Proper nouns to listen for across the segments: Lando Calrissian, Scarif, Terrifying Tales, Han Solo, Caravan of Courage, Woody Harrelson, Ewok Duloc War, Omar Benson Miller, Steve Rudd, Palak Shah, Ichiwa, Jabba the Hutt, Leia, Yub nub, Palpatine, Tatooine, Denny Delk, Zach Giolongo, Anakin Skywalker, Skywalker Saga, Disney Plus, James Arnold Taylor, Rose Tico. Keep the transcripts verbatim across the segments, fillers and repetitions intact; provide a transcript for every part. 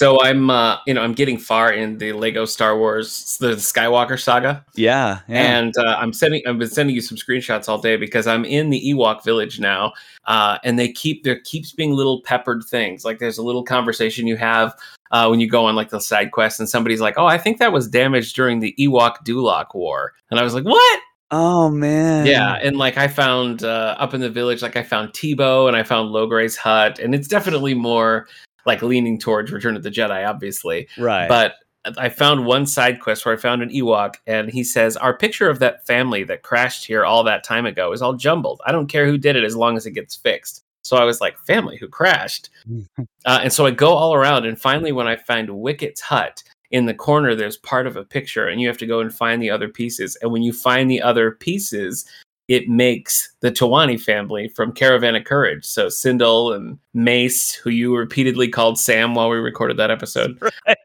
So I'm, uh, you know, I'm getting far in the Lego Star Wars, the Skywalker Saga. Yeah, yeah. And uh, I'm sending, I've been sending you some screenshots all day because I'm in the Ewok village now, uh, and they keep there keeps being little peppered things. Like there's a little conversation you have uh, when you go on like the side quest, and somebody's like, "Oh, I think that was damaged during the Ewok Duloc War," and I was like, "What?" Oh man. Yeah, and like I found uh, up in the village, like I found Tebow and I found Logre's hut, and it's definitely more like leaning towards Return of the Jedi, obviously. Right. But I found one side quest where I found an Ewok, and he says, "Our picture of that family that crashed here all that time ago is all jumbled. I don't care who did it as long as it gets fixed." So I was like, "Family who crashed?" uh, and so I go all around, and finally when I find Wicket's hut, in the corner there's part of a picture, and you have to go and find the other pieces. And when you find the other pieces, it makes the Tawani family from Caravan of Courage. So Sindel and Mace, who you repeatedly called Sam while we recorded that episode. Right.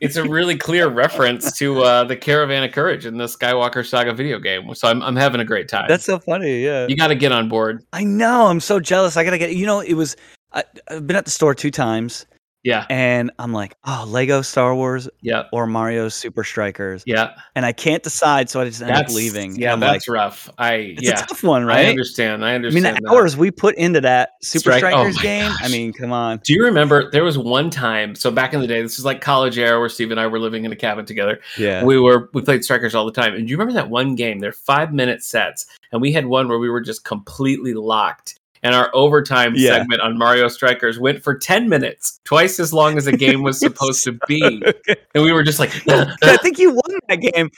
It's a really clear reference to uh, the Caravan of Courage in the Skywalker Saga video game. So I'm I'm having a great time. That's so funny. Yeah. You got to get on board. I know. I'm so jealous. I got to get, you know, it was, I, I've been at the store two times. Yeah. And I'm like, oh, Lego Star Wars yeah. or Mario Super Strikers. Yeah. And I can't decide, so I just end that's, up leaving. Yeah, that's like, rough. I It's yeah. a tough one, right? I understand. I understand. I mean, the that. hours we put into that Super Strike- Strikers oh game, gosh. I mean, come on. Do you remember, there was one time, so back in the day, this is like college era where Steve and I were living in a cabin together. Yeah. We were we played Strikers all the time. And do you remember that one game? They're five-minute sets. And we had one where we were just completely locked. And our overtime yeah. segment on Mario Strikers went for ten minutes, twice as long as a game was supposed to be. Okay. And we were just like... I think you won that game.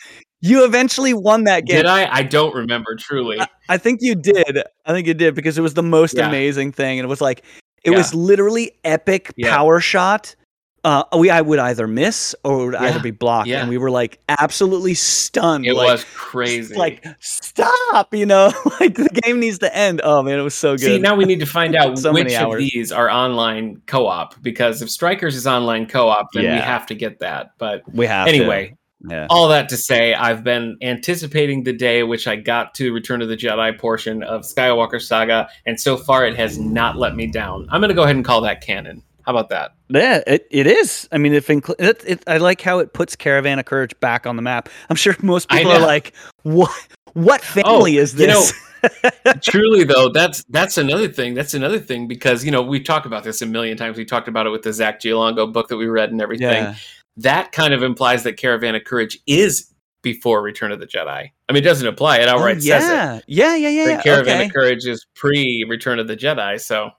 You eventually won that game. Did I? I don't remember, truly. I, I think you did. I think you did, because it was the most yeah. amazing thing. And it was like, it yeah. was literally epic yeah. power shot. Uh, we I would either miss or would yeah. either be blocked. Yeah. And we were like absolutely stunned. It like, was crazy. Like, stop, you know, like the game needs to end. Oh man, it was so good. See, now we need to find out so which of these are online co-op, because if Strikers is online co-op, then yeah. we have to get that. But we have anyway, to. Yeah. all that to say, I've been anticipating the day which I got to Return of the Jedi portion of Skywalker Saga. And so far it has not let me down. I'm going to go ahead and call that canon. How about that? Yeah, it, it is. I mean, if incl- it, it, I like how it puts Caravan of Courage back on the map. I'm sure most people are like, "What? What family oh, is this?" You know, truly, though, that's that's another thing. That's another thing because you know we talk about this a million times. We talked about it with the Zach Giolongo book that we read and everything. Yeah. That kind of implies that Caravan of Courage is before Return of the Jedi. I mean, it doesn't imply it outright. Oh, yeah. Says it. Yeah, yeah, yeah, yeah. Caravan okay. of Courage is pre Return of the Jedi. So.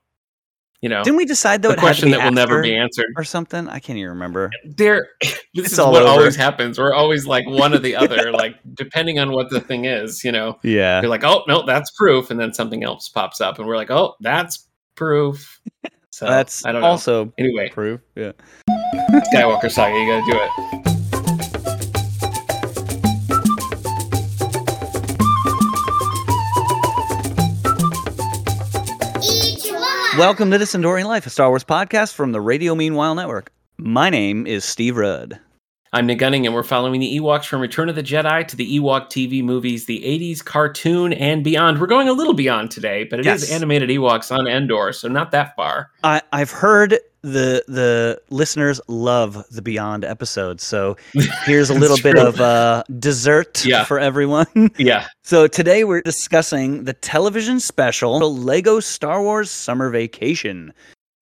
You know, didn't we decide though the it question had to be that will never be answered or something? I can't even remember. There, this it's is all what over. Always happens. We're always like one or the other, like depending on what the thing is. You know, yeah. You're like, oh no, that's proof, and then something else pops up, and we're like, oh, that's proof. So that's I don't know. Also anyway proof. Yeah, Skywalker Saga, you got to do it. Welcome to This Enduring Life, a Star Wars podcast from the Radio Meanwhile Network. My name is Steve Rudd. I'm Nick Gunning, and we're following the Ewoks from Return of the Jedi to the Ewok T V movies, the eighties cartoon, and beyond. We're going a little beyond today, but it yes. is animated Ewoks on Endor, so not that far. I, I've heard the the listeners love the Beyond episode, so here's a little true. bit of uh, dessert yeah. for everyone. yeah. So today we're discussing the television special, the Lego Star Wars Summer Vacation.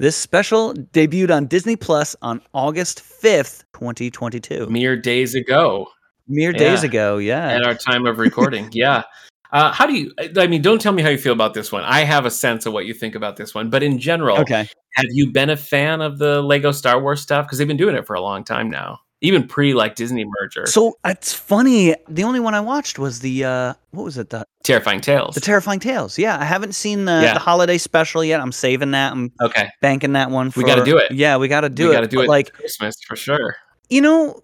This special debuted on Disney Plus on August fifth, twenty twenty-two. Mere days ago. Mere yeah. days ago, yeah. At our time of recording, yeah. Uh, how do you, I mean, don't tell me how you feel about this one. I have a sense of what you think about this one, but in general, okay. have you been a fan of the Lego Star Wars stuff? Because they've been doing it for a long time now, even pre like Disney merger. So it's funny. The only one I watched was the, uh, what was it? The Terrifying Tales. The Terrifying Tales. Yeah. I haven't seen the, yeah. the holiday special yet. I'm saving that. I'm okay. banking that one. For, we got to do it. Yeah. We got to do we it. We got to do it like Christmas for sure. You know,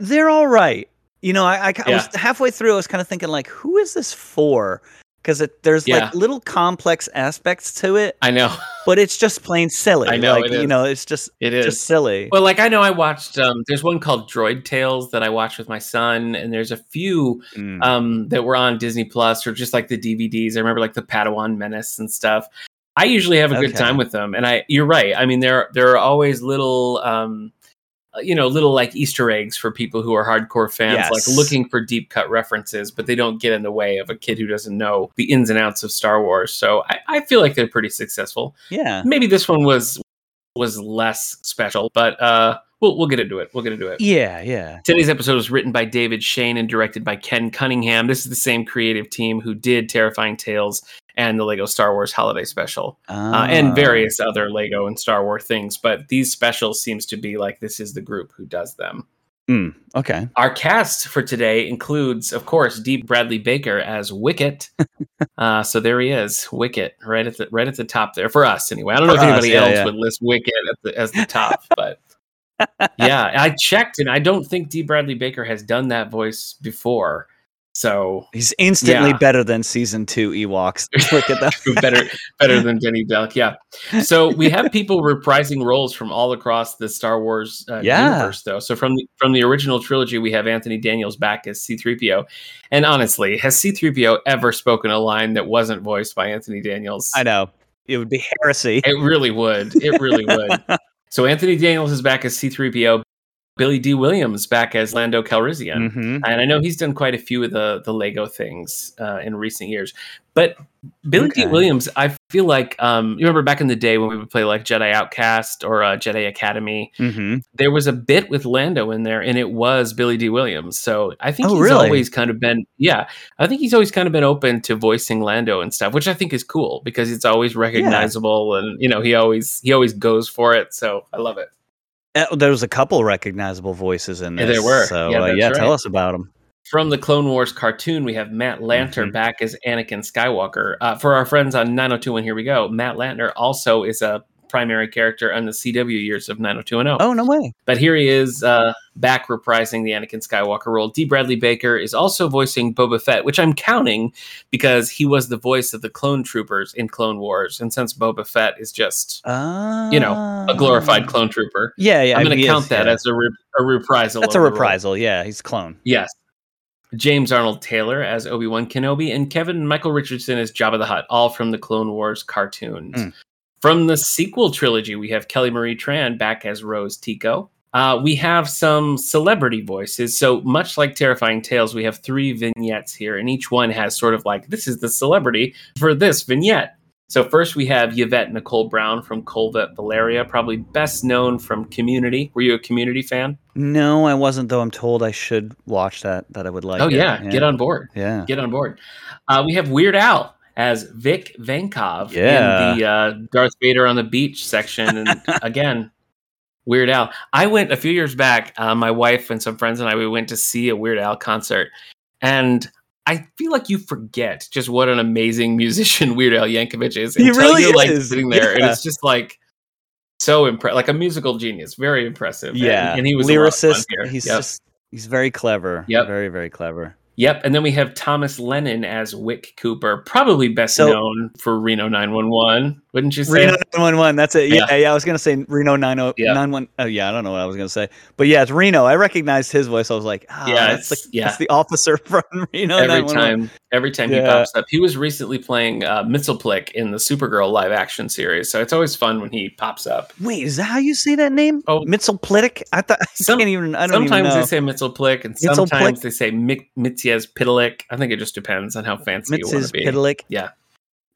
they're all right. You know, I, I, I yeah. was halfway through, I was kind of thinking like, who is this for? Because there's yeah. like little complex aspects to it. I know. But it's just plain silly. I know. Like, it is. You know, it's just, it is. just silly. Well, like I know I watched, um, there's one called Droid Tales that I watched with my son. And there's a few mm. um, that were on Disney Plus or just like the D V Ds. I remember like the Padawan Menace and stuff. I usually have a okay. good time with them. And I, you're right. I mean, there, there are always little, um, you know, little like Easter eggs for people who are hardcore fans, yes. like looking for deep cut references, but they don't get in the way of a kid who doesn't know the ins and outs of Star Wars. So I, I feel like they're pretty successful. Yeah. Maybe this one was, was less special, but, uh, We'll we'll get into it. We'll get into it. Yeah, yeah. Today's episode was written by David Shane and directed by Ken Cunningham. This is the same creative team who did Terrifying Tales and the Lego Star Wars Holiday Special oh. uh, and various other Lego and Star Wars things. But these specials seems to be like this is the group who does them. Mm, okay. Our cast for today includes, of course, Dee Bradley Baker as Wicket. uh, so there he is, Wicket, right at the right at the top there for us anyway. I don't know for if anybody us, yeah, else yeah. would list Wicket at the, as the top, but. Yeah, I checked, and I don't think Dee Bradley Baker has done that voice before. So he's instantly yeah. better than season two Ewoks. Look at that, better, better than Denny Delk. Yeah. So we have people reprising roles from all across the Star Wars uh, yeah. universe, though. So from the, from the original trilogy, we have Anthony Daniels back as C three P O. And honestly, has C three P O ever spoken a line that wasn't voiced by Anthony Daniels? I know, it would be heresy. It really would. It really would. So Anthony Daniels is back as C three P O, Billy D. Williams back as Lando Calrissian. Mm-hmm. And I know he's done quite a few of the, the Lego things uh, in recent years. But Billy okay. D. Williams, I feel like, um, you remember back in the day when we would play like Jedi Outcast or uh, Jedi Academy, mm-hmm. there was a bit with Lando in there and it was Billy D. Williams. So I think oh, he's really? always kind of been, yeah, I think he's always kind of been open to voicing Lando and stuff, which I think is cool because it's always recognizable yeah. and, you know, he always, he always goes for it. So I love it. Uh, there was a couple recognizable voices in this. Yeah, there were. So yeah, uh, yeah right. tell us about them. From the Clone Wars cartoon, we have Matt Lanter mm-hmm. back as Anakin Skywalker. Uh, for our friends on nine oh two one, here we go. Matt Lanter also is a primary character on the C W years of nine oh two one oh. Oh, no way. But here he is uh, back reprising the Anakin Skywalker role. Dee Bradley Baker is also voicing Boba Fett, which I'm counting because he was the voice of the clone troopers in Clone Wars. And since Boba Fett is just, uh, you know, a glorified clone trooper. Yeah, yeah. I'm going mean, to count is, that yeah. as a, re- a reprisal. That's a reprisal. Role. Yeah, he's a clone. Yes. James Arnold Taylor as Obi-Wan Kenobi and Kevin Michael Richardson as Jabba the Hutt, all from the Clone Wars cartoons. Mm. From the sequel trilogy, we have Kelly Marie Tran back as Rose Tico. Uh, we have some celebrity voices. So much like Terrifying Tales, we have three vignettes here, and each one has sort of like, this is the celebrity for this vignette. So first we have Yvette Nicole Brown from Colvette, Valeria, probably best known from Community. Were you a Community fan? No, I wasn't, though I'm told I should watch that, that I would like. Oh, it. Yeah. yeah. Get on board. Yeah. Get on board. Uh, we have Weird Al as Vic Vankov yeah. in the uh, Darth Vader on the Beach section. And again, Weird Al. I went a few years back, uh, my wife and some friends and I, we went to see a Weird Al concert. And I feel like you forget just what an amazing musician Weird Al Yankovic is until he really you're like is. sitting there, yeah. and it's just like so impressive, like a musical genius, very impressive. Yeah, and, and he was lyricist. A he's yep. just he's very clever. Yep. very very clever. Yep. And then we have Thomas Lennon as Wick Cooper, probably best so, known for Reno nine one one, wouldn't you say? Reno nine one one, that's it. Yeah, yeah. yeah I was gonna say Reno nine oh nine one. Oh yeah, I don't know what I was gonna say, but yeah, it's Reno. I recognized his voice. I was like, ah, oh, yeah, that's it's, the, yeah, that's the officer from Reno every time. Every time yeah. he pops up, he was recently playing uh, Mxyzptlk in the Supergirl live action series, so it's always fun when he pops up. Wait, is that how you say that name? Oh, Mxyzptlk. I thought I Some, can't even. I don't sometimes even know. They say Mxyzptlk, and Mxyzptlk? sometimes they say Mick. Mick Mxyzptlk. I think it just depends on how fancy Mxyzptlk. you want to be. Mxyzptlk. Yeah.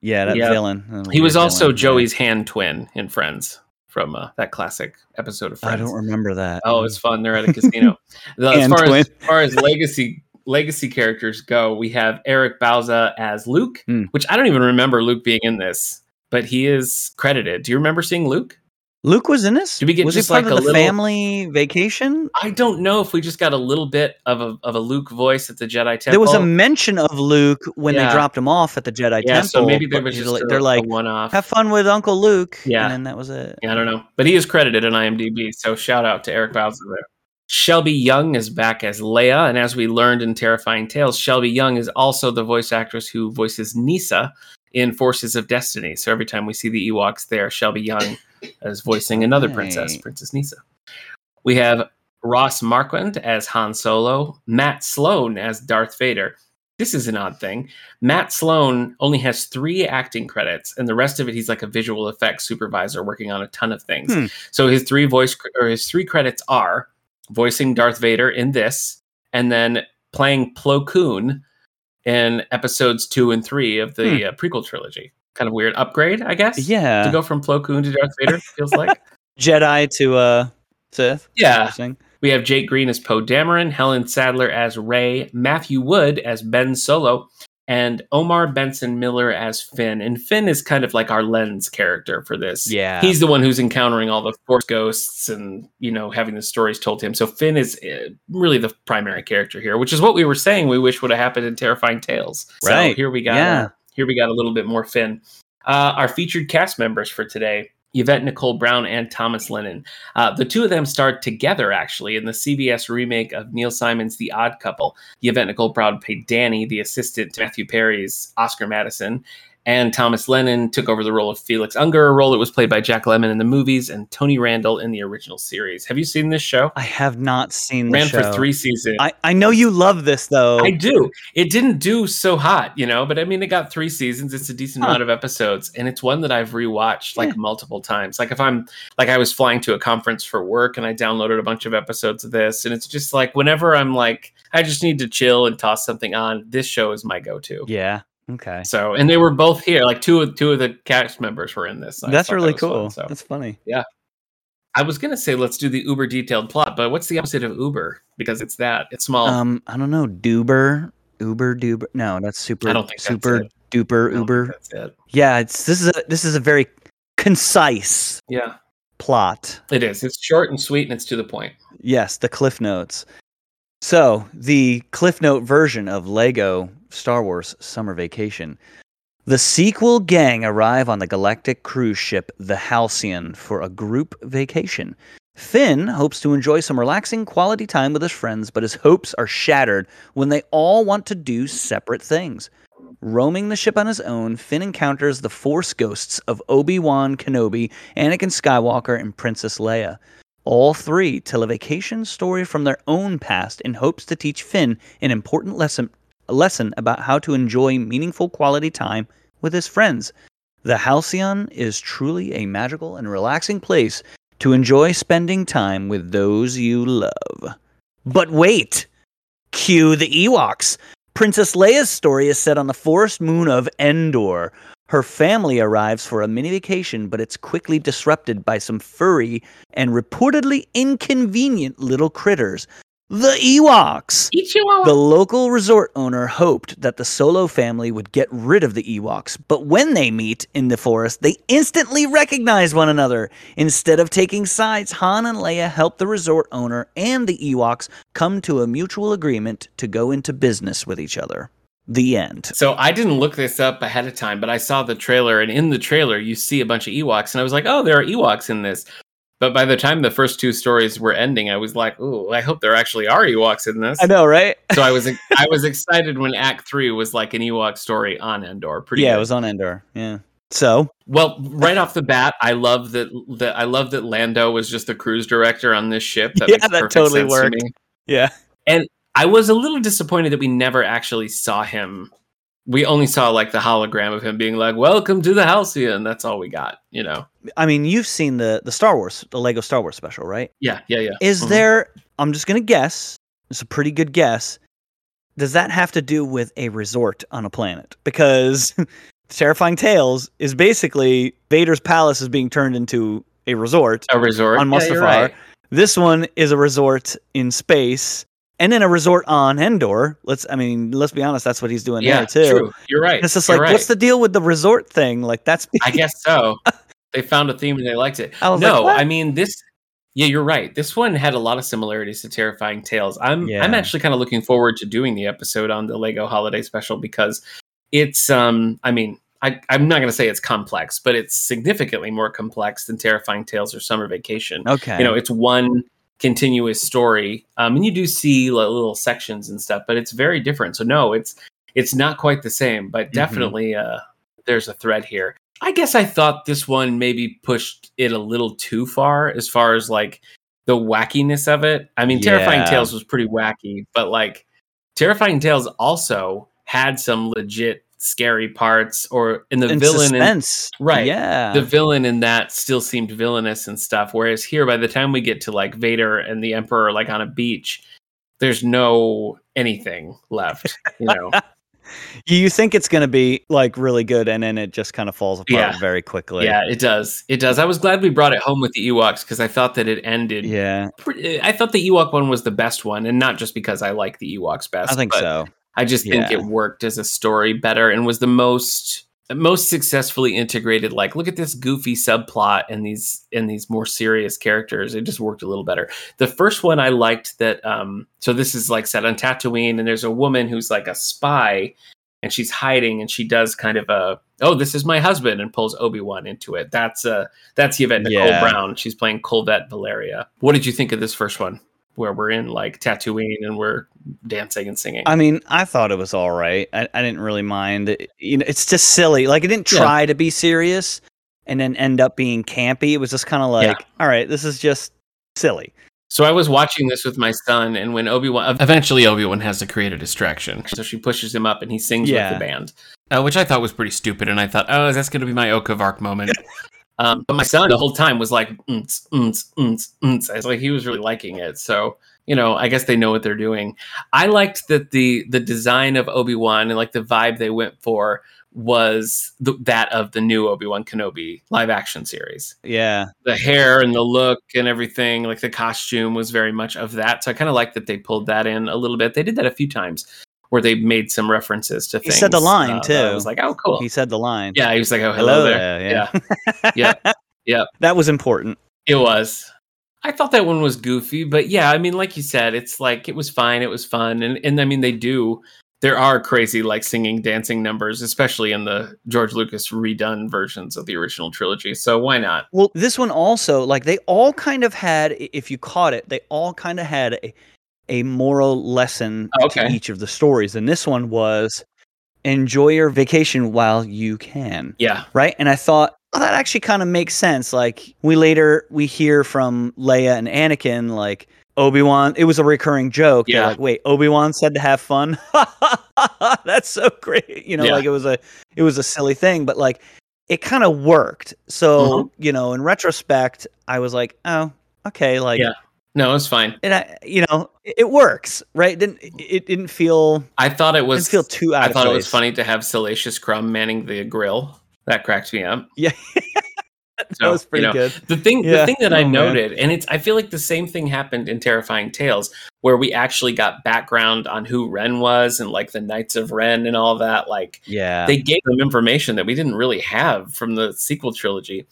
Yeah, that yeah. villain. That he was also villain. Joey's hand twin in Friends from uh, that classic episode of Friends. I don't remember that. Oh, it's fun. They're at a casino. as, far as, as far as legacy legacy characters go, we have Eric Bauza as Luke, mm. which I don't even remember Luke being in this, but he is credited. Do you remember seeing Luke? Luke was in this? Did we get was just like a little family vacation? I don't know if we just got a little bit of a of a Luke voice at the Jedi Temple. There was a mention of Luke when yeah. they dropped him off at the Jedi yeah, Temple. Yeah, so maybe there was just like, a, they're like, a one-off. Have fun with Uncle Luke. Yeah. And then that was it. Yeah, I don't know. But he is credited on IMDb, so shout out to Eric Bauza there. Shelby Young is back as Leia, and as we learned in Terrifying Tales, Shelby Young is also the voice actress who voices Nisa in Forces of Destiny. So every time we see the Ewoks there, Shelby Young as voicing another princess, Princess Nisa. We have Ross Marquand as Han Solo, Matt Sloan as Darth Vader, this is an odd thing. Matt Sloan only has three acting credits, and the rest of it, he's like a visual effects supervisor working on a ton of things. Hmm. So his three voice or his three credits are voicing Darth Vader in this, and then playing Plo Koon in episodes two and three of the hmm. uh, prequel trilogy. Kind of weird upgrade, I guess. Yeah, to go from Plo Koon to Darth Vader feels like Jedi to uh, Sith. Yeah. We have Jake Green as Poe Dameron, Helen Sadler as Rey, Matthew Wood as Ben Solo, and Omar Benson Miller as Finn. And Finn is kind of like our lens character for this. Yeah. He's the one who's encountering all the Force ghosts and, you know, having the stories told to him. So Finn is really the primary character here, which is what we were saying we wish would have happened in Terrifying Tales. Right. So here we got, yeah. here we got a little bit more Finn. Uh, our featured cast members for today: Yvette Nicole Brown and Thomas Lennon. Uh, the two of them starred together, actually, in the C B S remake of Neil Simon's The Odd Couple. Yvette Nicole Brown played Danny, the assistant to Matthew Perry's Oscar Madison, and Thomas Lennon took over the role of Felix Unger, a role that was played by Jack Lemmon in the movies and Tony Randall in the original series. Have you seen this show? I have not seen this show. Ran for three seasons. I, I know you love this, though. I do. It didn't do so hot, you know, but I mean, it got three seasons. It's a decent huh. amount of episodes, and it's one that I've rewatched like yeah. multiple times. Like if I'm, like I was flying to a conference for work and I downloaded a bunch of episodes of this, and it's just like, whenever I'm like, I just need to chill and toss something on, this show is my go-to. Yeah. Okay. So, and they were both here. Like two of two of the cast members were in this. So that's really that cool. Fun, so. That's funny. Yeah. I was gonna say let's do the uber detailed plot, but what's the opposite of uber? Because it's that it's small. Um, I don't know. Duber, uber, duber. No, that's super. I don't think super that's it. duper uber. That's it. Yeah, it's this is a this is a very concise. Yeah. Plot. It is. It's short and sweet, and it's to the point. Yes, the Cliff Notes. So the Cliff Note version of Lego Star Wars Summer Vacation. The sequel gang arrive on the galactic cruise ship the Halcyon for a group vacation. Finn hopes to enjoy some relaxing quality time with his friends, but his hopes are shattered when they all want to do separate things. Roaming the ship on his own, Finn encounters the Force ghosts of Obi-Wan Kenobi, Anakin Skywalker, and Princess Leia. All three tell a vacation story from their own past in hopes to teach Finn an important lesson lesson about how to enjoy meaningful quality time with his friends. The Halcyon is truly a magical and relaxing place to enjoy spending time with those you love. But wait! Cue the Ewoks! Princess Leia's story is set on the forest moon of Endor. Her family arrives for a mini vacation, but it's quickly disrupted by some furry and reportedly inconvenient little critters. The Ewoks! Ichiwa. The local resort owner hoped that the Solo family would get rid of the Ewoks, but when they meet in the forest, they instantly recognize one another. Instead of taking sides, Han and Leia help the resort owner and the Ewoks come to a mutual agreement to go into business with each other. The end. So I didn't look this up ahead of time, but I saw the trailer, and in the trailer you see a bunch of Ewoks, and I was like, oh, there are Ewoks in this. But by the time the first two stories were ending, I was like, ooh, I hope there actually are Ewoks in this. I know, right? So I was I was excited when Act Three was like an Ewok story on Endor. Pretty Yeah, good. It was on Endor. Yeah. So well, right off the bat, I love that that I love that Lando was just the cruise director on this ship. That yeah, makes that totally sense worked. To me. Yeah. And I was a little disappointed that we never actually saw him. We only saw like the hologram of him being like, welcome to the Halcyon. That's all we got, you know? I mean, you've seen the, the Star Wars, the Lego Star Wars special, right? Yeah, yeah, yeah. Is mm-hmm. there, I'm just going to guess, it's a pretty good guess. Does that have to do with a resort on a planet? Because Terrifying Tales is basically Vader's palace is being turned into a resort. A resort. On Mustafar. Yeah, right. This one is a resort in space. And then a resort on Endor. Let's, I mean, let's be honest. That's what he's doing yeah, there too. True. You're right. It's just like, right. What's the deal with the resort thing? Like that's, I guess so. They found a theme and they liked it. I no, like, I mean this. Yeah, you're right. This one had a lot of similarities to Terrifying Tales. I'm, yeah. I'm actually kind of looking forward to doing the episode on the Lego Holiday Special because it's, um, I mean, I, I'm not going to say it's complex, but it's significantly more complex than Terrifying Tales or Summer Vacation. Okay, you know, it's one continuous story, um and you do see like, little sections and stuff, but it's very different. So no, it's it's not quite the same, but definitely mm-hmm. uh there's a thread here. I guess I thought this one maybe pushed it a little too far as far as like the wackiness of it. I mean yeah. Terrifying Tales was pretty wacky, but like Terrifying Tales also had some legit scary parts, or in the and villain suspense. In, right yeah the villain in that still seemed villainous and stuff, whereas here by the time we get to like Vader and the Emperor like on a beach, there's no anything left, you know. You think it's going to be like really good, and then it just kind of falls apart yeah. very quickly. Yeah, it does. It does. I was glad we brought it home with the Ewoks, because I thought that it ended. Yeah, pretty, I thought the Ewok one was the best one, and not just because I like the Ewoks best. I think but so. I just yeah. think it worked as a story better and was the most most successfully integrated. Like, look at this goofy subplot and these and these more serious characters. It just worked a little better. The first one I liked that. Um, so this is like set on Tatooine, and there's a woman who's like a spy, and she's hiding, and she does kind of a, oh, this is my husband, and pulls Obi-Wan into it. That's uh, that's Yvette Nicole yeah. Brown. She's playing Colvette Valeria. What did you think of this first one, where we're in like Tatooine and we're dancing and singing? I mean, I thought it was all right. I, I didn't really mind. It, you know, it's just silly. Like, it didn't try yeah. to be serious and then end up being campy. It was just kind of like, yeah. all right, this is just silly. So I was watching this with my son, and when Obi-Wan, eventually Obi-Wan has to create a distraction. So she pushes him up and he sings yeah. with the band, uh, which I thought was pretty stupid. And I thought, oh, that's going to be my Oak of Arc moment. Um, but my son the whole time was like, mm-ts, mm-ts, mm-ts, mm-ts. I was like, he was really liking it. So, you know, I guess they know what they're doing. I liked that the the design of Obi-Wan and like the vibe they went for was th- that of the new Obi-Wan Kenobi live action series. Yeah. The hair and the look and everything, like the costume was very much of that. So I kind of liked that they pulled that in a little bit. They did that a few times, where they made some references to he things. He said the line, uh, too. I was like, oh, cool. He said the line. Yeah, he was like, oh, hello, hello there. there. Yeah. yeah. yeah. Yeah. That was important. It was. I thought that one was goofy, but yeah, I mean, like you said, it's like, it was fine. It was fun. And, and I mean, they do. There are crazy, like, singing, dancing numbers, especially in the George Lucas redone versions of the original trilogy. So why not? Well, this one also, like, they all kind of had, if you caught it, they all kind of had a... a moral lesson oh, okay. to each of the stories. And this one was enjoy your vacation while you can. Yeah. Right. And I thought, oh, that actually kind of makes sense. Like, we later, we hear from Leia and Anakin, like, Obi-Wan, it was a recurring joke. Yeah. They're like, wait, Obi-Wan said to have fun. That's so great. You know, yeah. like it was a, it was a silly thing, but like it kind of worked. So, mm-hmm. you know, in retrospect, I was like, oh, okay. Like, yeah. No, it's fine. And I, you know, it, it works, right? It didn't it didn't feel I thought it was it didn't feel too out I of thought place. It was funny to have Salacious Crumb manning the grill. That cracked me up. Yeah. that so, was pretty you know, good. The thing yeah. the thing that oh, I noted, man. and it's I feel like the same thing happened in Terrifying Tales, where we actually got background on who Ren was and like the Knights of Ren and all that. Like yeah. they gave them information that we didn't really have from the sequel trilogy.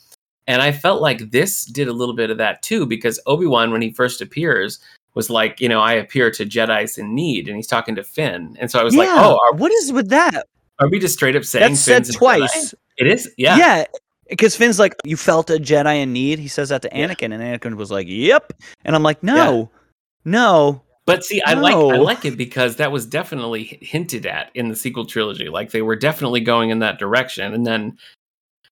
And I felt like this did a little bit of that, too, because Obi-Wan, when he first appears, was like, you know, I appear to Jedis in need. And he's talking to Finn. And so I was yeah, like, oh, are, what is with that? Are we just straight up saying That's Finn's said twice. It is. Yeah. Yeah. Because Finn's like, you felt a Jedi in need. He says that to Anakin. Yeah. And Anakin was like, yep. And I'm like, no, yeah. no. But see, I no. like I like it because that was definitely hinted at in the sequel trilogy. Like, they were definitely going in that direction. And then,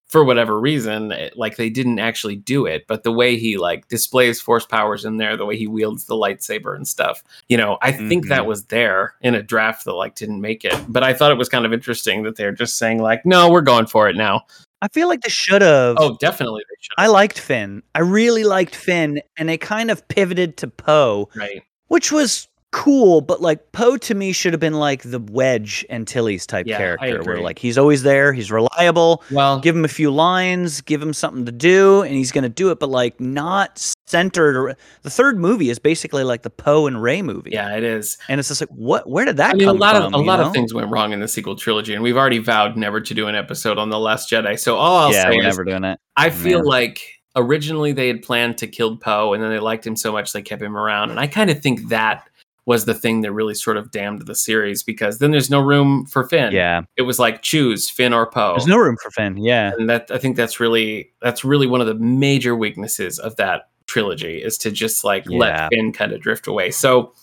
for whatever reason, it, like they didn't actually do it, but the way he like displays force powers in there, the way he wields the lightsaber and stuff, you know, I mm-hmm. think that was there in a draft that like didn't make it. But I thought it was kind of interesting that they're just saying like, no, we're going for it now. I feel like they should have. Oh, definitely. They should. I liked Finn. I really liked Finn, and they kind of pivoted to Poe, right? Which was cool, but like Poe to me should have been like the Wedge Antilles type yeah, character, where like he's always there, he's reliable. Well, give him a few lines, give him something to do, and he's gonna do it. But like not centered. Or, the third movie is basically like the Poe and Rey movie. Yeah, it is. And it's just like, what? Where did that? I mean, come a lot from, of a lot know? of things went wrong in the sequel trilogy, and we've already vowed never to do an episode on The Last Jedi. So all I'll yeah, say we're is, never doing it. I feel Man. like. Originally they had planned to kill Poe, and then they liked him so much they kept him around. And I kind of think that was the thing that really sort of damned the series, because then there's no room for Finn. Yeah. It was like, choose Finn or Poe. There's no room for Finn. Yeah. And that, I think that's really, that's really one of the major weaknesses of that trilogy, is to just like yeah. let Finn kind of drift away. So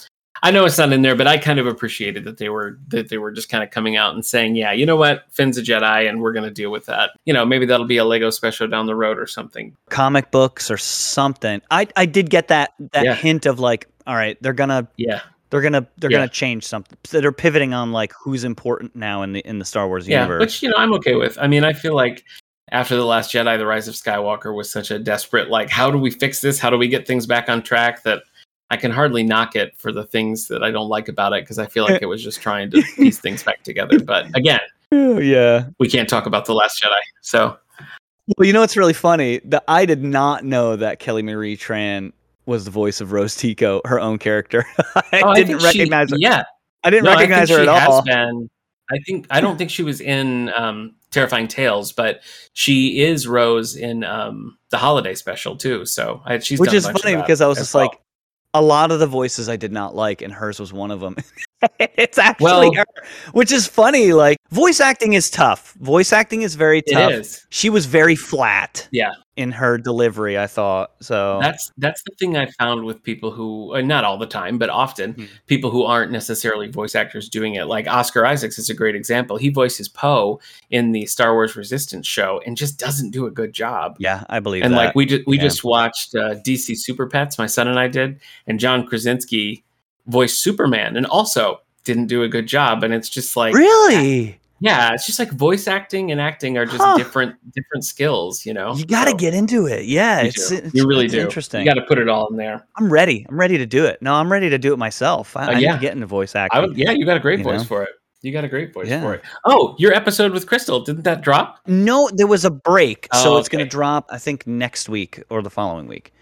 I know it's not in there, but I kind of appreciated that they were, that they were just kind of coming out and saying, yeah, you know what? Finn's a Jedi, and we're going to deal with that. You know, maybe that'll be a Lego special down the road or something. Comic books or something. I, I did get that, that yeah. hint of like, all right, they're going to yeah. They're gonna they're yeah. gonna change something. So they're pivoting on like who's important now in the in the Star Wars yeah, universe. Which, you know, I'm okay with. I mean, I feel like after The Last Jedi, The Rise of Skywalker was such a desperate like, how do we fix this? How do we get things back on track? That I can hardly knock it for the things that I don't like about it, because I feel like it was just trying to piece things back together. But again, oh, yeah, we can't talk about The Last Jedi. So, well, you know what's really funny? That I did not know that Kelly Marie Tran was the voice of Rose Tico, her own character. I oh, didn't I recognize she, her. Yeah, I didn't no, recognize I her she at has all. Been, I think I don't think she was in um, Terrifying Tales, but she is Rose in um, the holiday special too. So I, she's which done is a bunch funny of that because I was just well. like, a lot of the voices I did not like, and hers was one of them. It's actually well, her, which is funny. Like voice acting is tough. Voice acting is very tough. It is. She was very flat. Yeah. In her delivery, I thought. So that's that's the thing I found with people who, not all the time, but often, mm-hmm. people who aren't necessarily voice actors doing it. Like Oscar Isaacs is a great example. He voices Poe in the Star Wars Resistance show and just doesn't do a good job. Yeah, I believe and that. And like we ju- we yeah. just watched uh, D C Super Pets, my son and I did, and John Krasinski voiced Superman and also didn't do a good job. And it's just like... Really? Yeah, it's just like voice acting and acting are just huh. different different skills, you know? You got to so, get into it. Yeah, you it's, it's you really it's do. Interesting. You got to put it all in there. I'm ready. I'm ready to do it. No, I'm ready to do it myself. I, uh, I yeah. need to get into voice acting. I would, yeah, you got a great you voice know? for it. You got a great voice yeah. for it. Oh, your episode with Crystal, didn't that drop? No, there was a break. Oh, so okay. It's going to drop, I think, next week or the following week.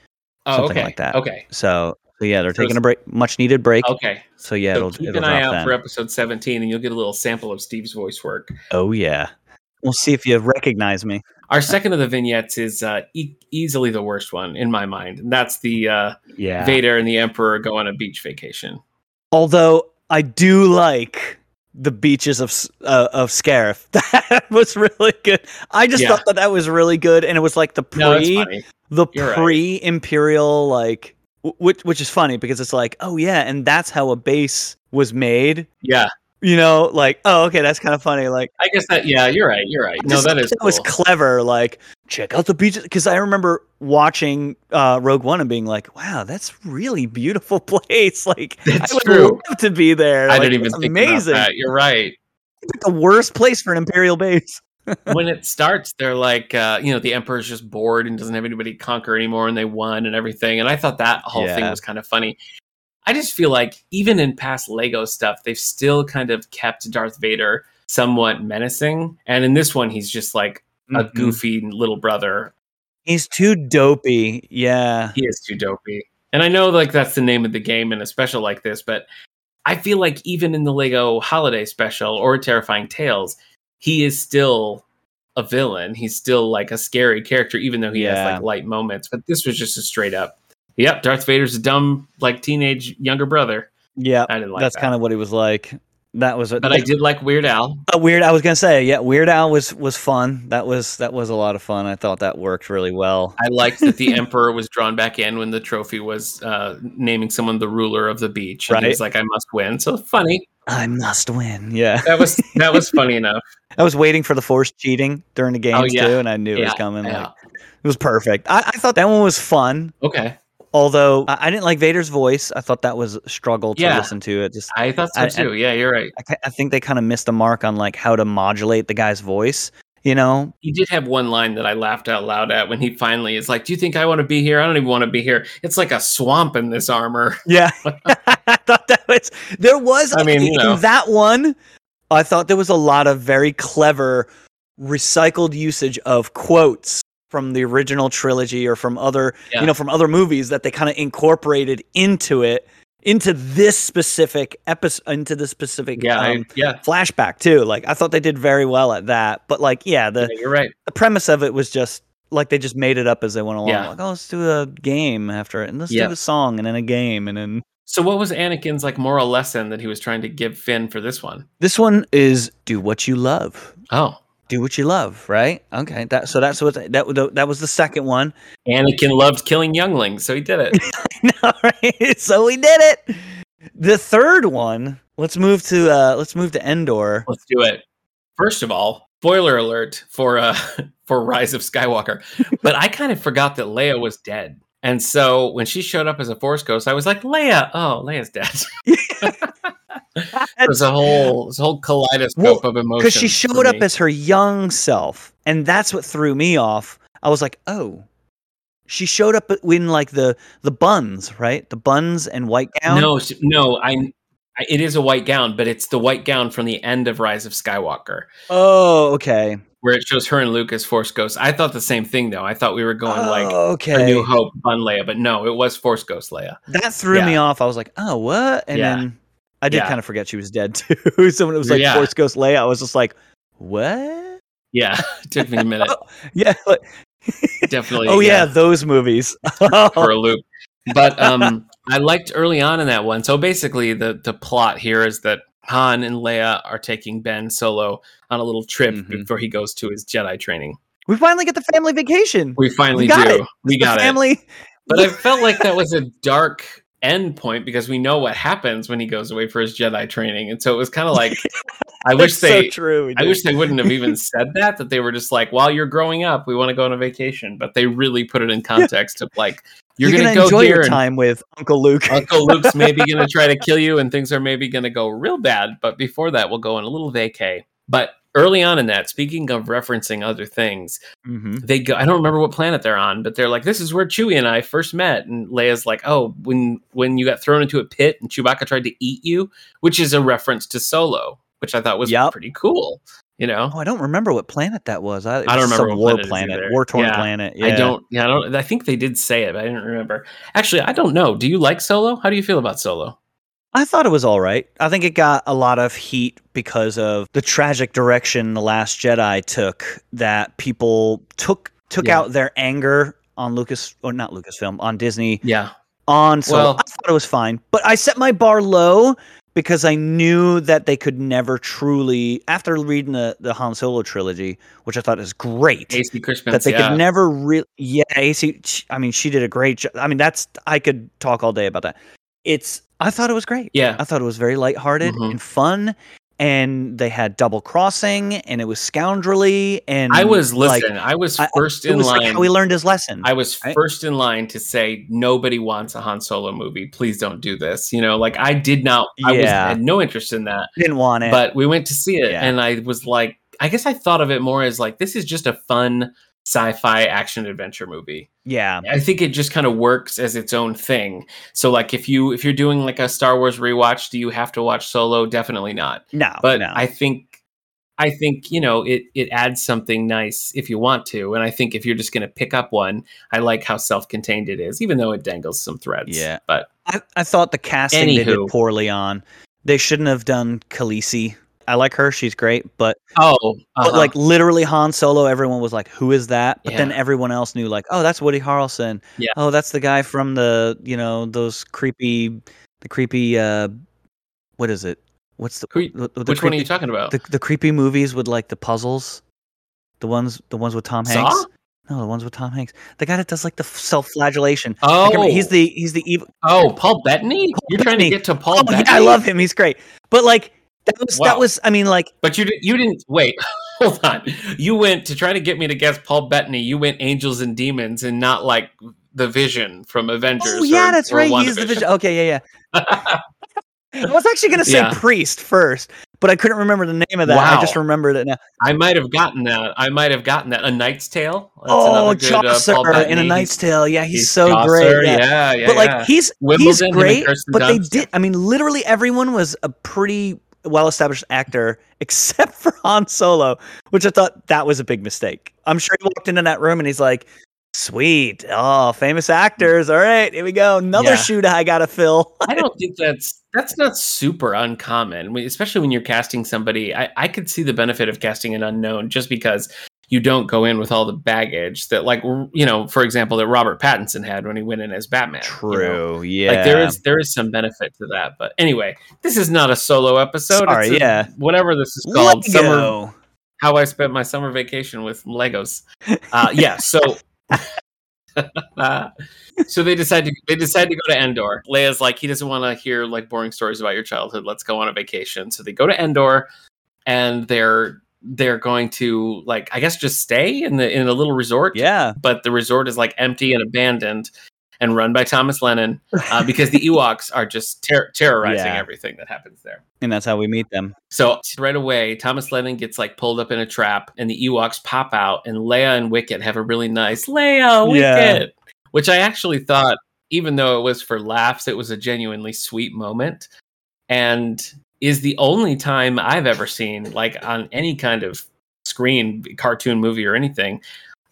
Oh, something okay. like that. Okay. So... So yeah, they're so taking a break, much needed break. Okay. So yeah, so it'll keep it'll an eye out then. for episode seventeen, and you'll get a little sample of Steve's voice work. Oh yeah, we'll see if you recognize me. Our second of the vignettes is uh, e- easily the worst one in my mind, and that's the uh, yeah. Vader and the Emperor go on a beach vacation. Although I do like the beaches of uh, of Scarif. That was really good. I just yeah. thought that that was really good, and it was like the pre no, the You're pre Imperial right. like. Which which is funny because it's like, oh yeah, and that's how a base was made. Yeah, you know, like oh okay, that's kind of funny. Like I guess that yeah, you're right, you're right. I no, just, that is that cool. was clever. Like check out the beaches because I remember watching uh, Rogue One and being like, wow, that's really beautiful place. Like that's I would true. love to be there. I like, didn't even think about that. You're right. It's like the worst place for an Imperial base. When it starts, they're like, uh, you know, the Emperor's just bored and doesn't have anybody to conquer anymore, and they won and everything. And I thought that whole yeah. thing was kind of funny. I just feel like even in past Lego stuff, they've still kind of kept Darth Vader somewhat menacing. And in this one, he's just like mm-hmm. a goofy little brother. He's too dopey. Yeah. He is too dopey. And I know like that's the name of the game in a special like this, but I feel like even in the Lego Holiday Special or Terrifying Tales, he is still a villain. He's still like a scary character, even though he yeah. has like light moments. But this was just a straight up, yep, Darth Vader's a dumb, like teenage younger brother. Yeah, I didn't like that's that. kind of what he was like. That was, a, but that, I did like Weird Al. A Weird, I was gonna say, yeah, Weird Al was was fun. That was that was a lot of fun. I thought that worked really well. I liked that the Emperor was drawn back in when the trophy was uh, naming someone the ruler of the beach. Right, and he was like, I must win. So funny. I must win. Yeah, that was that was funny enough. I was waiting for the Force cheating during the games oh, yeah. too, and I knew yeah, it was coming. Yeah. Like, it was perfect. I, I thought that one was fun. Okay. Although I, I didn't like Vader's voice, I thought that was a struggle to yeah. listen to. It just I thought so I, too. I, yeah, you're right. I, I think they kind of missed the mark on like how to modulate the guy's voice. You know, he did have one line that I laughed out loud at when he finally is like, do you think I want to be here? I don't even want to be here. It's like a swamp in this armor. Yeah. I thought that was, there was, I mean, in you know. that one, I thought there was a lot of very clever recycled usage of quotes from the original trilogy or from other, yeah. you know, from other movies that they kind of incorporated into it, into this specific episode, into this specific yeah, um, I, yeah. flashback too. Like I thought they did very well at that, but like, yeah, the, yeah, you're right. the premise of it was just like, they just made it up as they went along. Yeah. Like, oh, let's do a game after it. And let's yeah. do a song and then a game. And then, so what was Anakin's like moral lesson that he was trying to give Finn for this one? This one is do what you love. Oh, do what you love. Right. Okay. That, so that's what, that, that was the second one. Anakin loved killing younglings. So he did it. No, right? So we did it. The third one. Let's move to uh, let's move to Endor. Let's do it. First of all, spoiler alert for uh, for Rise of Skywalker. But I kind of forgot that Leia was dead. And so when she showed up as a Force ghost, I was like, Leia. Oh, Leia's dead. There's a whole, there's a whole kaleidoscope well, of emotions. Because she showed up as her young self. And that's what threw me off. I was like, oh, she showed up in like the, the buns, right? The buns and white gown. No, no, I. It is a white gown, but it's the white gown from the end of Rise of Skywalker. Oh, okay. Where it shows her and Luke as Force Ghosts. I thought the same thing, though. I thought we were going oh, like okay. A New Hope on Leia, but no, it was Force Ghost Leia. That threw yeah. me off. I was like, oh, what? And yeah. then I did yeah. kind of forget she was dead, too. Someone was like, yeah. Force Ghost Leia. I was just like, what? Yeah, it took me a minute. oh, yeah. Like, definitely. Oh, yeah, yeah, those movies. For Luke. But um, I liked early on in that one. So basically the, the plot here is that Han and Leia are taking Ben Solo on a little trip mm-hmm. before he goes to his Jedi training. We finally get the family vacation. We finally we got do. It. We got the family. It. But I felt like that was a dark end point because we know what happens when he goes away for his Jedi training. And so it was kind of like, I wish they, so true, I wish they wouldn't have even said that, that they were just like, while you're growing up, we want to go on a vacation. But they really put it in context of like, You're, You're going to enjoy your time with Uncle Luke. Uncle Luke's maybe going to try to kill you and things are maybe going to go real bad. But before that, we'll go on a little vacay. But early on in that, speaking of referencing other things, mm-hmm. they go, I don't remember what planet they're on, but they're like, this is where Chewie and I first met. And Leia's like, oh, when, when you got thrown into a pit and Chewbacca tried to eat you, which is a reference to Solo, which I thought was yep. pretty cool. You know, oh, I don't remember what planet that was. I, I don't was remember some what war planet, war torn yeah. planet. Yeah. I don't. Yeah, I don't. I think they did say it, but I didn't remember. Actually, I don't know. Do you like Solo? How do you feel about Solo? I thought it was all right. I think it got a lot of heat because of the tragic direction The Last Jedi took. That people took took yeah. out their anger on Lucas or not Lucasfilm on Disney. Yeah, on Solo. Well, I thought it was fine, but I set my bar low. Because I knew that they could never truly, after reading the, the Han Solo trilogy, which I thought is great, A C Crispin, that they yeah. could never really, yeah, A C. I mean, she did a great job. I mean, that's I could talk all day about that. It's I thought it was great. Yeah, I thought it was very lighthearted mm-hmm. and fun, and they had double crossing, and it was scoundrelly. And I was listening. Like, I was first I, in was line. Like how he learned his lesson. I was right? first in line to say nobody wants a Han Solo movie. Please don't do this. You know, like I did not. Yeah. I was I had no interest in that. Didn't want it. But we went to see it, yeah. and I was like, I guess I thought of it more as like this is just a fun sci-fi action adventure movie. Yeah, I think it just kind of works as its own thing. So like if you if you're doing like a Star Wars rewatch, do you have to watch Solo? Definitely not. No, but no. I think I think you know it it adds something nice if you want to. And I think if you're just going to pick up one, I like how self-contained it is, even though it dangles some threads. Yeah, but I, I thought the casting anywho. they did poorly on. They shouldn't have done Khaleesi. I like her. She's great. But, oh, uh-huh. but like literally Han Solo, everyone was like, who is that? But yeah. then everyone else knew like, oh, that's Woody Harrelson. Yeah. Oh, that's the guy from the, you know, those creepy, the creepy, uh, what is it? What's the, Cre- the, the which creepy, one are you talking about? The, the creepy movies with like the puzzles, the ones, the ones with Tom Hanks. Saw? No, the ones with Tom Hanks. The guy that does like the self-flagellation. Oh, remember, he's the, he's the evil. Oh, Paul Bettany. Paul You're Bettany. trying to get to Paul oh, Bettany. Yeah, I love him. He's great. But like, That was, wow. that was, I mean, like... But you, you didn't... Wait, hold on. You went to try to get me to guess Paul Bettany. You went Angels and Demons and not, like, the Vision from Avengers. Oh, yeah, or, that's or right. He is the Vision. Okay, yeah, yeah. I was actually going to say yeah. Priest first, but I couldn't remember the name of that. Wow. I just remembered it now. I might have gotten that. I might have gotten that. A Knight's Tale? That's oh, good, Chaucer uh, Paul Bettany. In A Knight's Tale. Yeah, he's, he's so Chaucer, great. Yeah, yeah, yeah. But, like, yeah. he's, he's great, but Dunst. They did... I mean, literally everyone was a pretty... well-established actor except for Han Solo, which I thought that was a big mistake. I'm sure he walked into that room and he's like, sweet, oh, famous actors, all right, here we go, another yeah. shoot I gotta fill. I don't think that's that's not super uncommon, especially when you're casting somebody. I, I could see the benefit of casting an unknown just because you don't go in with all the baggage that, like, you know, for example, that Robert Pattinson had when he went in as Batman. True, you know? yeah. Like, there is there is some benefit to that. But anyway, this is not a Solo episode. Sorry, it's a, yeah. whatever this is called. Summer, how I spent my summer vacation with Legos. Uh, yeah, so... uh, so they decide to they decide to go to Endor. Leia's like, he doesn't want to hear, like, boring stories about your childhood. Let's go on a vacation. So they go to Endor, and they're... they're going to, like, I guess just stay in the in a little resort. Yeah. But the resort is like empty and abandoned. and run by Thomas Lennon, uh, because the Ewoks are just ter- terrorizing yeah. everything that happens there. And that's how we meet them. So right away, Thomas Lennon gets like pulled up in a trap and the Ewoks pop out, and Leia and Wicket have a really nice Leia, Wicket, yeah. which I actually thought, even though it was for laughs, it was a genuinely sweet moment. And is the only time I've ever seen, like on any kind of screen, cartoon movie or anything,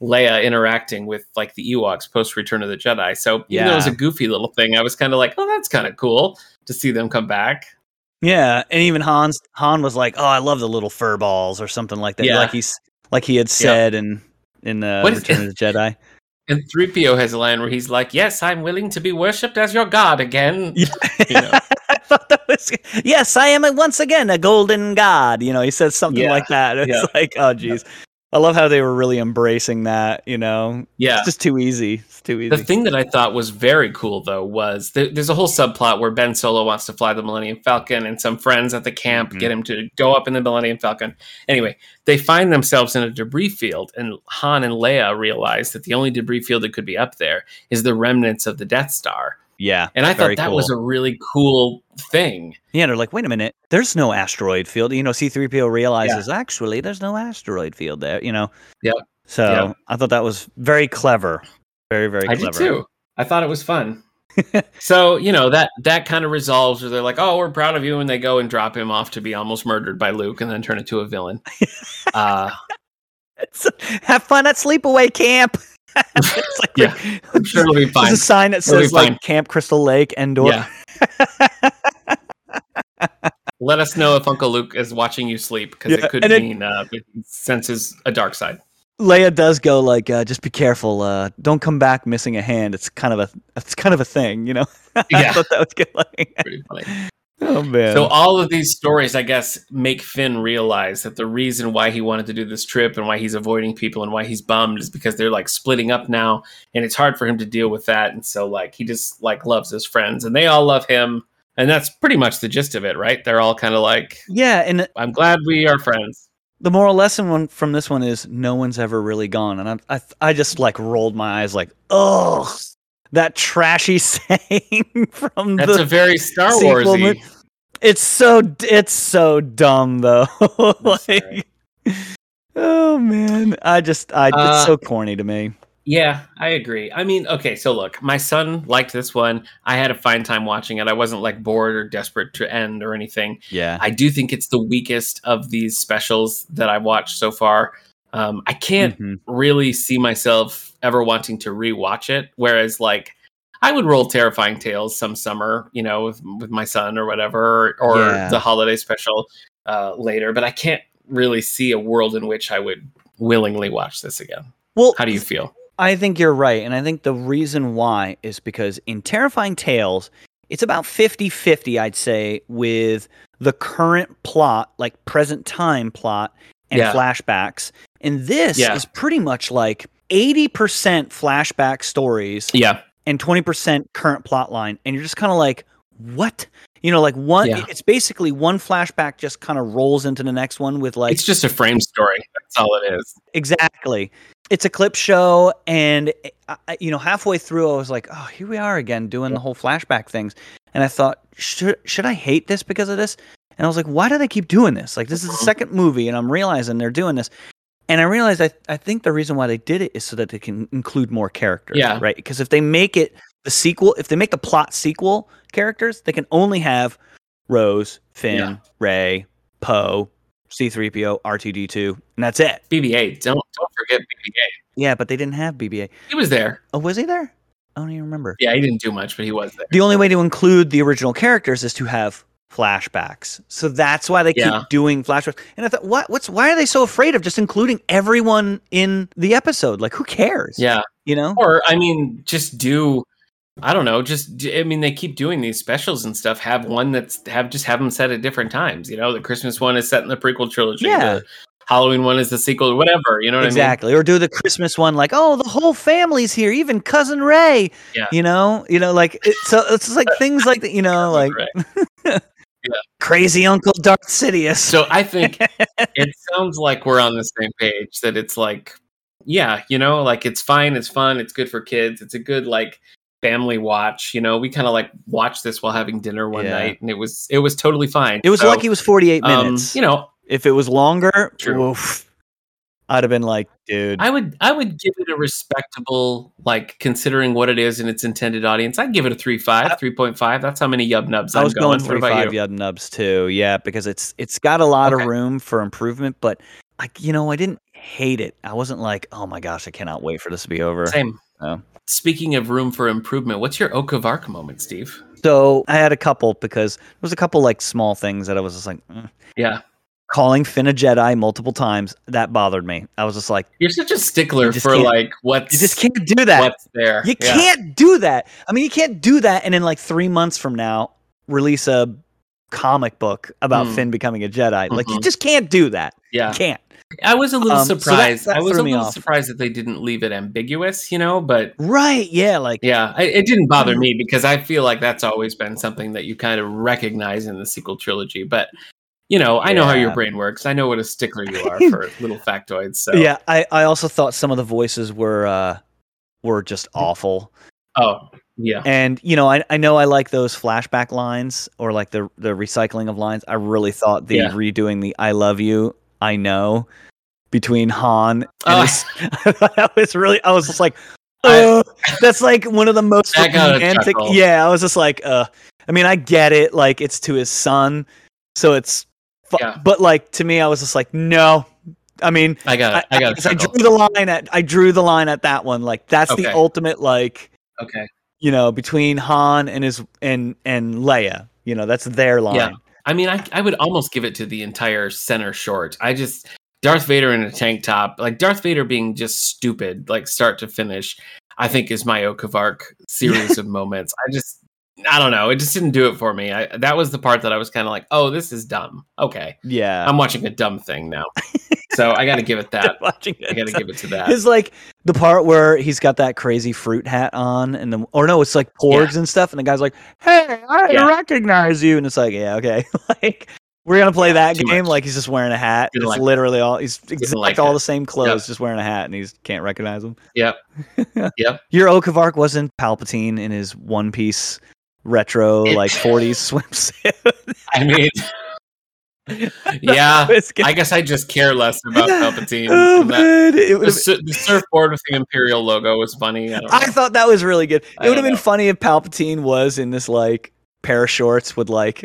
Leia interacting with like the Ewoks post Return of the Jedi. So yeah. even though it was a goofy little thing, I was kind of like, oh, that's kind of cool to see them come back. Yeah. And even Han's Han was like, oh, I love the little fur balls or something like that. Yeah. Like he's like he had said yeah. in, in the what Return is, of the Jedi. And three P O has a line where he's like, yes, I'm willing to be worshipped as your god again. Yeah. You know? I thought that was, yes, I am once again a golden god. You know, he says something yeah. like that. It's yeah. like, oh, geez. Yeah. I love how they were really embracing that, you know? Yeah. It's just too easy. It's too easy. The thing that I thought was very cool, though, was th- there's a whole subplot where Ben Solo wants to fly the Millennium Falcon, and some friends at the camp mm-hmm. get him to go up in the Millennium Falcon. Anyway, they find themselves in a debris field, and Han and Leia realize that the only debris field that could be up there is the remnants of the Death Star. Yeah. And I thought that cool. was a really cool thing. Yeah, they're like, wait a minute, there's no asteroid field. You know, C three P O realizes, yeah. actually, there's no asteroid field there, you know? Yeah. So yeah. I thought that was very clever. Very, very clever. I did too. I thought it was fun. So, you know, that, that kind of resolves where they're like, oh, we're proud of you. And they go and drop him off to be almost murdered by Luke and then turn into a villain. uh, it's, have fun at sleepaway camp. It's like, yeah, I'm sure it'll be fine. There's a sign that says like fine. Camp Crystal Lake, Endor. Yeah. Let us know if Uncle Luke is watching you sleep, because yeah. it could and mean it, uh, it senses a dark side. Leia does go like, uh, just be careful. Uh, don't come back missing a hand. It's kind of a, it's kind of a thing, you know. Yeah, I thought that was good. Like, pretty funny. Oh, man. So all of these stories, I guess, make Finn realize that the reason why he wanted to do this trip and why he's avoiding people and why he's bummed is because they're like splitting up now, and it's hard for him to deal with that. And so like he just like loves his friends, and they all love him. And that's pretty much the gist of it, right? They're all kind of like, yeah, and I'm glad we are friends. The moral lesson one from this one is no one's ever really gone. And I I, I just like rolled my eyes like, oh, that trashy saying from that's the a very Star Warsy. Mo- it's so it's so dumb though. Like, oh man, I just I uh, it's so corny to me. Yeah, I agree. I mean, okay, so look, my son liked this one. I had a fine time watching it. I wasn't like bored or desperate to end or anything. Yeah, I do think it's the weakest of these specials that I've watched so far. Um, I can't mm-hmm. really see myself ever wanting to rewatch it. Whereas like I would roll Terrifying Tales some summer, you know, with, with my son or whatever, or yeah. the holiday special uh, later. But I can't really see a world in which I would willingly watch this again. Well, how do you feel? I think you're right. And I think the reason why is because in Terrifying Tales, it's about fifty-fifty, I'd say, with the current plot, like present time plot and yeah. flashbacks. And this yeah. is pretty much like eighty percent flashback stories yeah. and twenty percent current plot line. And you're just kind of like, what? You know, like one, yeah. it's basically one flashback just kind of rolls into the next one with like. It's just a frame story. That's all it is. Exactly. It's a clip show. And, I, you know, halfway through, I was like, oh, here we are again doing yeah. the whole flashback things. And I thought, should, should I hate this because of this? And I was like, why do they keep doing this? Like, this is the second movie and I'm realizing they're doing this. And I realized I, I think the reason why they did it is so that they can include more characters, yeah. right? Because if they make it the sequel, if they make the plot sequel characters, they can only have Rose, Finn, yeah. Rey, Poe, C three P O, R two D two, and that's it. B B eight. Don't don't forget B B eight. Yeah, but they didn't have B B eight. He was there. Oh, was he there? I don't even remember. Yeah, he didn't do much, but he was there. The only way to include the original characters is to have flashbacks. So that's why they yeah. keep doing flashbacks. And I thought, what what's why are they so afraid of just including everyone in the episode? Like, who cares? Yeah. You know? Or I mean, just do I don't know, just do, I mean, they keep doing these specials and stuff. Have one that's have just have them set at different times. You know, the Christmas one is set in the prequel trilogy. Yeah. The Halloween one is the sequel or whatever, you know what exactly. I mean? Exactly. Or do the Christmas one like, oh, the whole family's here, even Cousin Ray. Yeah. You know, you know, like it, so it's just like things like that, you know, like yeah. Crazy Uncle Darth Sidious. So I think it sounds like we're on the same page, that it's like, yeah, you know, like it's fine, it's fun, it's good for kids. It's a good like family watch, you know, we kind of like watched this while having dinner one yeah. night, and it was it was totally fine. It was so, lucky it was forty-eight minutes. Um, you know, if it was longer, oof, I'd have been like, dude, I would I would give it a respectable, like, considering what it is and its intended audience. I'd give it a three point five, three point five. That's how many yub nubs. I I'm was going, going three point five yub nubs too. Yeah, because it's it's got a lot okay. of room for improvement, but like, you know, I didn't hate it. I wasn't like, oh my gosh, I cannot wait for this to be over. Same. Oh. Speaking of room for improvement, what's your Oak of Arc moment, Steve? So I had a couple, because there was a couple like small things that I was just like, mm. yeah, calling Finn a Jedi multiple times, that bothered me. I was just like, you're such a stickler for like what's, you just can't do that. What's there? You yeah. can't do that. I mean, you can't do that. And in like three months from now, release a comic book about mm. Finn becoming a Jedi. Mm-hmm. Like, you just can't do that. Yeah, you can't. I was a little um, surprised. So that, that I was a little off. surprised that they didn't leave it ambiguous, you know, but right. Yeah. Like, yeah, I, it didn't bother me, because I feel like that's always been something that you kind of recognize in the sequel trilogy, but you know, I yeah. know how your brain works. I know what a stickler you are for little factoids. So yeah. I, I also thought some of the voices were, uh, were just awful. Oh yeah. And you know, I, I know I like those flashback lines, or like the, the recycling of lines. I really thought the yeah. redoing the, I love you, I know, between Han. Oh. His, I was really, I was just like, oh, I, that's like one of the most romantic. Yeah, I was just like, uh, I mean, I get it. Like, it's to his son, so it's, fu- yeah. but like to me, I was just like, no. I mean, I got it. I, I got it. I, I drew the line at. I drew the line at that one. Like, that's okay. the ultimate. Like, okay, you know, between Han and his and and Leia, you know, that's their line. Yeah. I mean, I I would almost give it to the entire center short. I just, Darth Vader in a tank top, like Darth Vader being just stupid, like start to finish, I think is my Oak of Arc series of moments. I just, I don't know. It just didn't do it for me. I, that was the part that I was kind of like, oh, this is dumb. Okay. Yeah. I'm watching a dumb thing now. So I got to give it that. watching I got to give it to that. It's like the part where he's got that crazy fruit hat on, and the, or no, it's like porgs yeah. and stuff. And the guy's like, hey, I yeah. recognize you. And it's like, yeah, okay. Like, we're going to play yeah, that game. Much. Like, he's just wearing a hat. It's like literally that. all, he's exactly like all the same clothes, yep. just wearing a hat, and he can't recognize him. Yep. Yep. Your Oak of Arc wasn't Palpatine in his one piece retro, it, like forties swimsuit. I mean, yeah, I guess I just care less about Palpatine. Oh, man, it the, su- the surfboard with the Imperial logo was funny. I, I thought that was really good. It would have been know. funny if Palpatine was in this like pair of shorts with like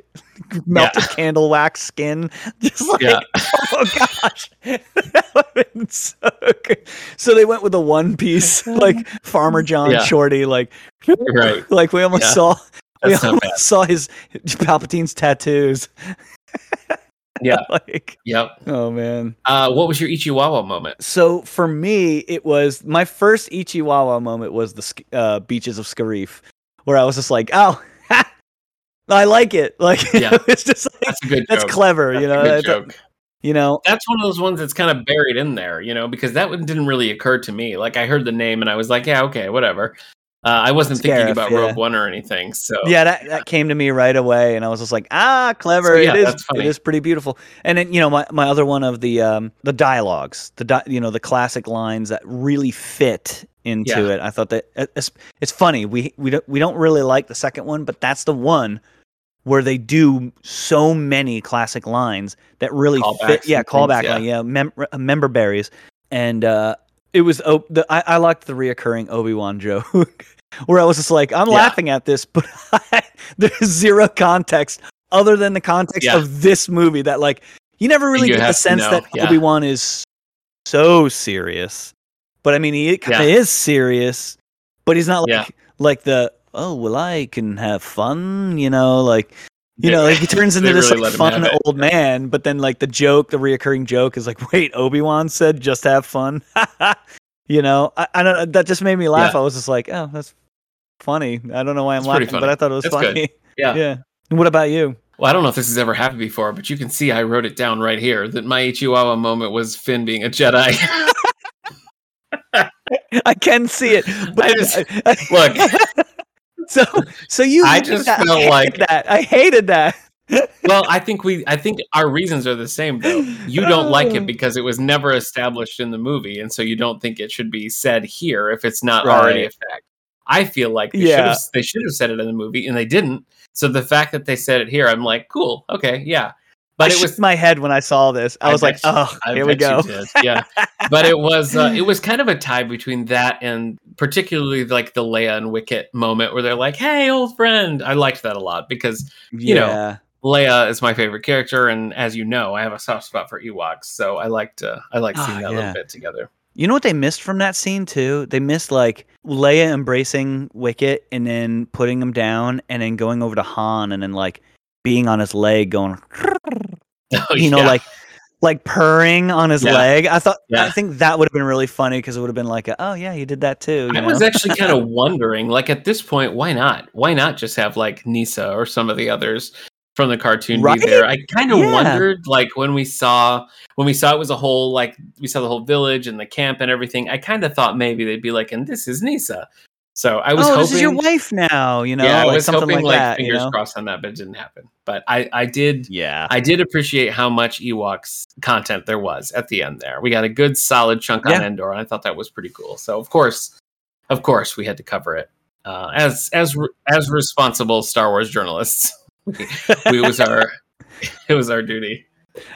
melted yeah. candle wax skin. Just like, yeah. oh gosh, that would have been so good. So they went with a one piece like Farmer John yeah. shorty, like right. like we almost yeah. saw we That's almost so saw his Palpatine's tattoos. Yeah. Like, yep. Oh man. Uh, what was your Ichiwawa moment? So for me, it was my first Ichiwawa moment was the uh, beaches of Scarif, where I was just like, oh, ha, I like it. Like, yeah. it's just like, that's a good that's joke. clever. That's you know, a good joke. A, you know, that's one of those ones that's kind of buried in there. You know, because that one didn't really occur to me. Like, I heard the name and I was like, yeah, okay, whatever. Uh, I wasn't Scarif, thinking about yeah. Rogue One or anything. So yeah, that, that came to me right away, and I was just like, ah, clever. So, yeah, it is. It is pretty beautiful. And then, you know, my, my other one of the um, the dialogues, the di- you know the classic lines that really fit into yeah. it. I thought that it's, it's funny. We we don't we don't really like the second one, but that's the one where they do so many classic lines that really callbacks fit. Yeah, callback yeah. line. Yeah, mem- member berries and. Uh, It was oh, the, I, I liked the reoccurring Obi-Wan joke, where I was just like, I'm yeah. laughing at this, but I, there's zero context other than the context yeah. of this movie. That like you never really you get the sense that yeah. Obi-Wan is so serious, but I mean he kind of yeah. is serious, but he's not like yeah. like the oh well I can have fun, you know, like you they, know like he turns into this really like fun old man, but then like the joke, the reoccurring joke is like, wait, Obi-Wan said just have fun. You know, I, I don't. That just made me laugh. Yeah. I was just like, oh, that's funny. I don't know why I'm it's laughing, but I thought it was it's funny. Good. Yeah. Yeah. What about you? Well, I don't know if this has ever happened before, but you can see I wrote it down right here that my Ichiwawa moment was Finn being a Jedi. I can see it. But I just, I, I, look. So, so you. I just that. felt I like that. I hated that. Well, I think we. I think our reasons are the same, though. You don't oh. like it because it was never established in the movie, and so you don't think it should be said here if it's not right. already a fact. I feel like they, yeah. should have, they should have said it in the movie, and they didn't. So the fact that they said it here, I'm like, cool, okay, yeah. But I it was my head when I saw this. I, I was like, you, oh, I here we go. Yeah. But it was uh, it was kind of a tie between that and particularly like the Leia and Wicket moment where they're like, hey, old friend. I liked that a lot because, you yeah. know, Leia is my favorite character. And as you know, I have a soft spot for Ewoks. So I liked uh, I liked seeing oh, that yeah. little bit together. You know what they missed from that scene, too? They missed, like, Leia embracing Wicket and then putting him down and then going over to Han and then, like, being on his leg going, oh, you know, yeah. like like purring on his yeah. leg. I thought, yeah. I think that would have been really funny because it would have been like, a, oh, yeah, you did that too. You I know? was actually kind of wondering, like, at this point, why not? Why not just have, like, Nisa or some of the others from the cartoon right? be there? I kind of yeah. wondered, like, when we saw, when we saw it was a whole, like, we saw the whole village and the camp and everything. I kind of thought maybe they'd be like, and this is Nisa. So I was oh, hoping this is your wife now, you know. Yeah, like I was something hoping like, like that, fingers you know? crossed on that, but it didn't happen. But I, I did, yeah, I did appreciate how much Ewoks content there was at the end. There, we got a good solid chunk on yeah. Endor, and I thought that was pretty cool. So of course, of course, we had to cover it uh, as as as responsible Star Wars journalists. we, we was our it was our duty.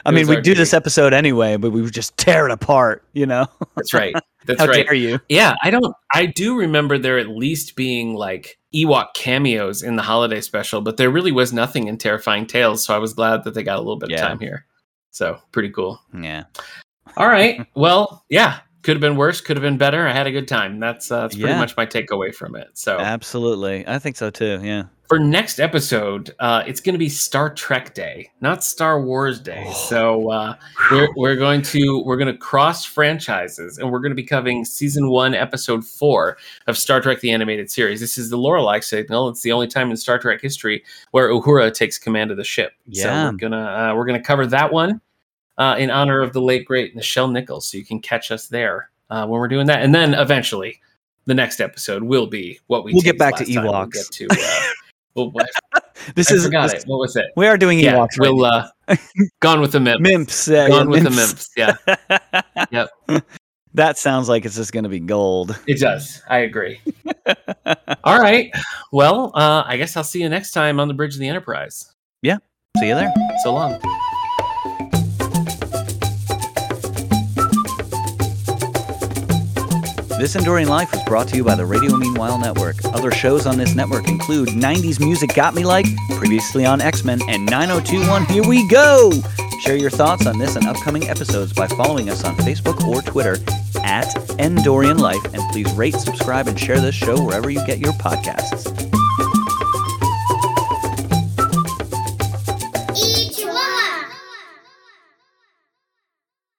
I it mean, we do duty. this episode anyway, but we just tear it apart, you know? That's right. That's How right. How dare you? Yeah, I don't, I do remember there at least being like Ewok cameos in the holiday special, but there really was nothing in Terrifying Tales. So I was glad that they got a little bit yeah. of time here. So pretty cool. Yeah. All right. Well, yeah. Could have been worse. Could have been better. I had a good time. That's, uh, that's pretty yeah. much my takeaway from it. So absolutely. I think so too. Yeah. For next episode, uh, it's going to be Star Trek Day, not Star Wars Day. Oh. So uh, we're we're going to we're going to cross franchises, and we're going to be covering season one, episode four of Star Trek: The Animated Series. This is the Lorelei signal. It's the only time in Star Trek history where Uhura takes command of the ship. Yeah. So we're gonna uh, we're gonna cover that one uh, in honor of the late great Nichelle Nichols. So you can catch us there uh, when we're doing that, and then eventually the next episode will be what we we'll get back to Ewoks. We'll get to, uh, Well, this I is forgot this, it. What was it? We are doing yeah, Ewoks. We'll right uh, Gone with the Mimps. Mimps. Yeah, Gone yeah, with Mimps. the Mimps. Yeah. Yep. That sounds like it's just going to be gold. It does. I agree. All right. Well, uh, I guess I'll see you next time on the Bridge of the Enterprise. Yeah. See you there. So long. This Enduring Life was brought to you by the Radio Meanwhile Network. Other shows on this network include nineties Music Got Me Like, previously on X-Men, and nine oh two one Here We Go! Share your thoughts on this and upcoming episodes by following us on Facebook or Twitter at Endorian Life, and please rate, subscribe, and share this show wherever you get your podcasts.